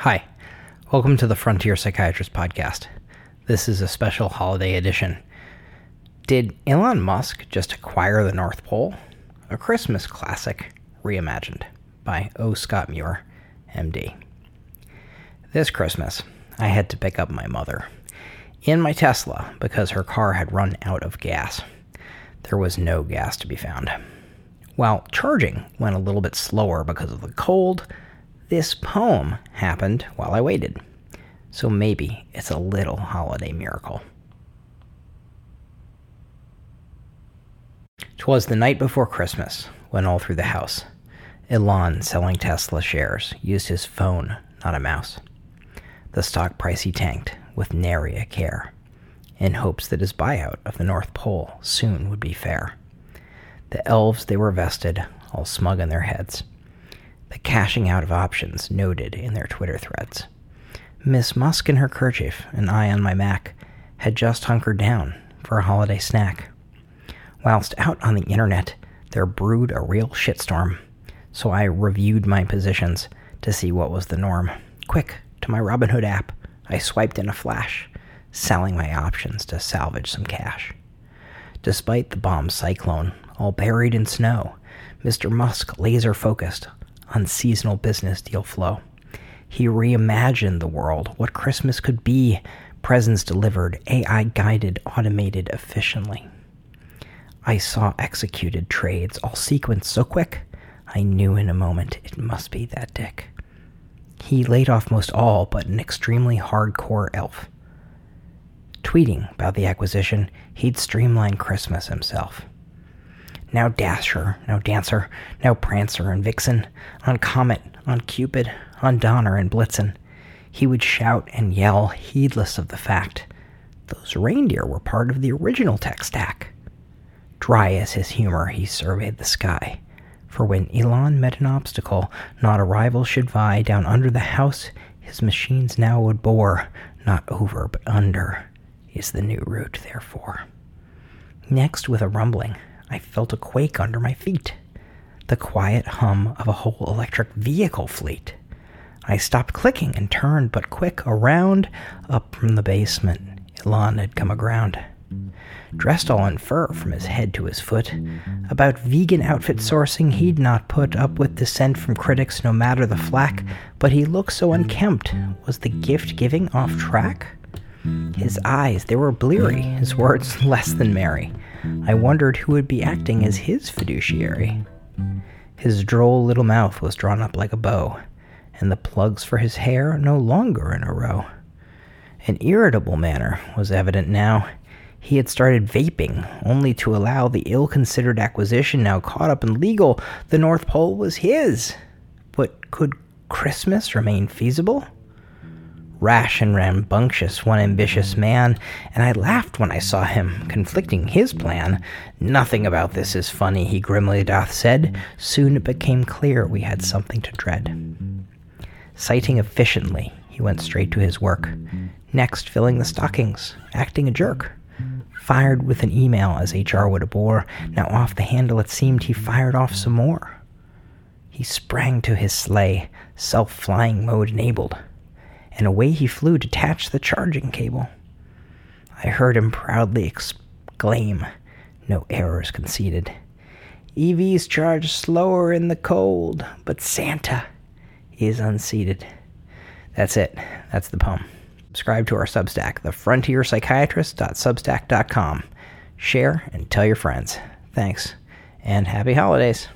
Hi, welcome to the Frontier Psychiatrist Podcast. This is a special holiday edition. Did Elon Musk just acquire the North Pole? A Christmas classic reimagined by O. Scott Muir, MD. This Christmas, I had to pick up my mother in my Tesla because her car had run out of gas. There was no gas to be found. While charging went a little bit slower because of the cold, this poem happened while I waited. So maybe it's a little holiday miracle. 'Twas the night before Christmas when all through the house, Elon selling Tesla shares used his phone, not a mouse. The stock price he tanked with nary a care, in hopes that his buyout of the North Pole soon would be fair. The elves, they were vested, all smug in their heads. The cashing out of options noted in their Twitter threads. Miss Musk in her kerchief and I on my Mac had just hunkered down for a holiday snack. Whilst out on the internet, there brewed a real shitstorm, so I reviewed my positions to see what was the norm. Quick, to my Robinhood app, I swiped in a flash, selling my options to salvage some cash. Despite the bomb cyclone, all buried in snow, Mr. Musk laser-focused on seasonal business deal flow. He reimagined the world, what Christmas could be, presents delivered, AI-guided, automated efficiently. I saw executed trades, all sequenced so quick, I knew in a moment it must be that dick. He laid off most all but an extremely hardcore elf. Tweeting about the acquisition, he'd streamline Christmas himself. Now Dasher, now Dancer, now Prancer and Vixen, on Comet, on Cupid, on Donner and Blitzen. He would shout and yell, heedless of the fact those reindeer were part of the original tech stack. Dry as his humor, he surveyed the sky. For when Elon met an obstacle, not a rival should vie. Down under the house, his machines now would bore. Not over, but under, is the new route, therefore. Next, with a rumbling, I felt a quake under my feet, the quiet hum of a whole electric vehicle fleet. I stopped clicking and turned, but quick around, up from the basement, Elon had come aground. Dressed all in fur from his head to his foot, about vegan outfit sourcing he'd not put up with dissent from critics no matter the flack, but he looked so unkempt, was the gift giving off track? His eyes, they were bleary, his words less than merry. I wondered who would be acting as his fiduciary. His droll little mouth was drawn up like a bow, and the plugs for his hair no longer in a row. An irritable manner was evident now. He had started vaping, only to allow the ill-considered acquisition now caught up in legal. The North Pole was his. But could Christmas remain feasible? Rash and rambunctious, one ambitious man, and I laughed when I saw him, conflicting his plan. Nothing about this is funny, he grimly doth said. Soon it became clear we had something to dread. Citing efficiently, he went straight to his work. Next, filling the stockings, acting a jerk. Fired with an email as HR would abhor. Now off the handle it seemed he fired off some more. He sprang to his sleigh, self-flying mode enabled. And away he flew to attach the charging cable. I heard him proudly exclaim, no errors conceded. EVs charge slower in the cold, but Santa is unseated. That's it. That's the poem. Subscribe to our Substack, thefrontierpsychiatrist.substack.com. Share and tell your friends. Thanks, and happy holidays.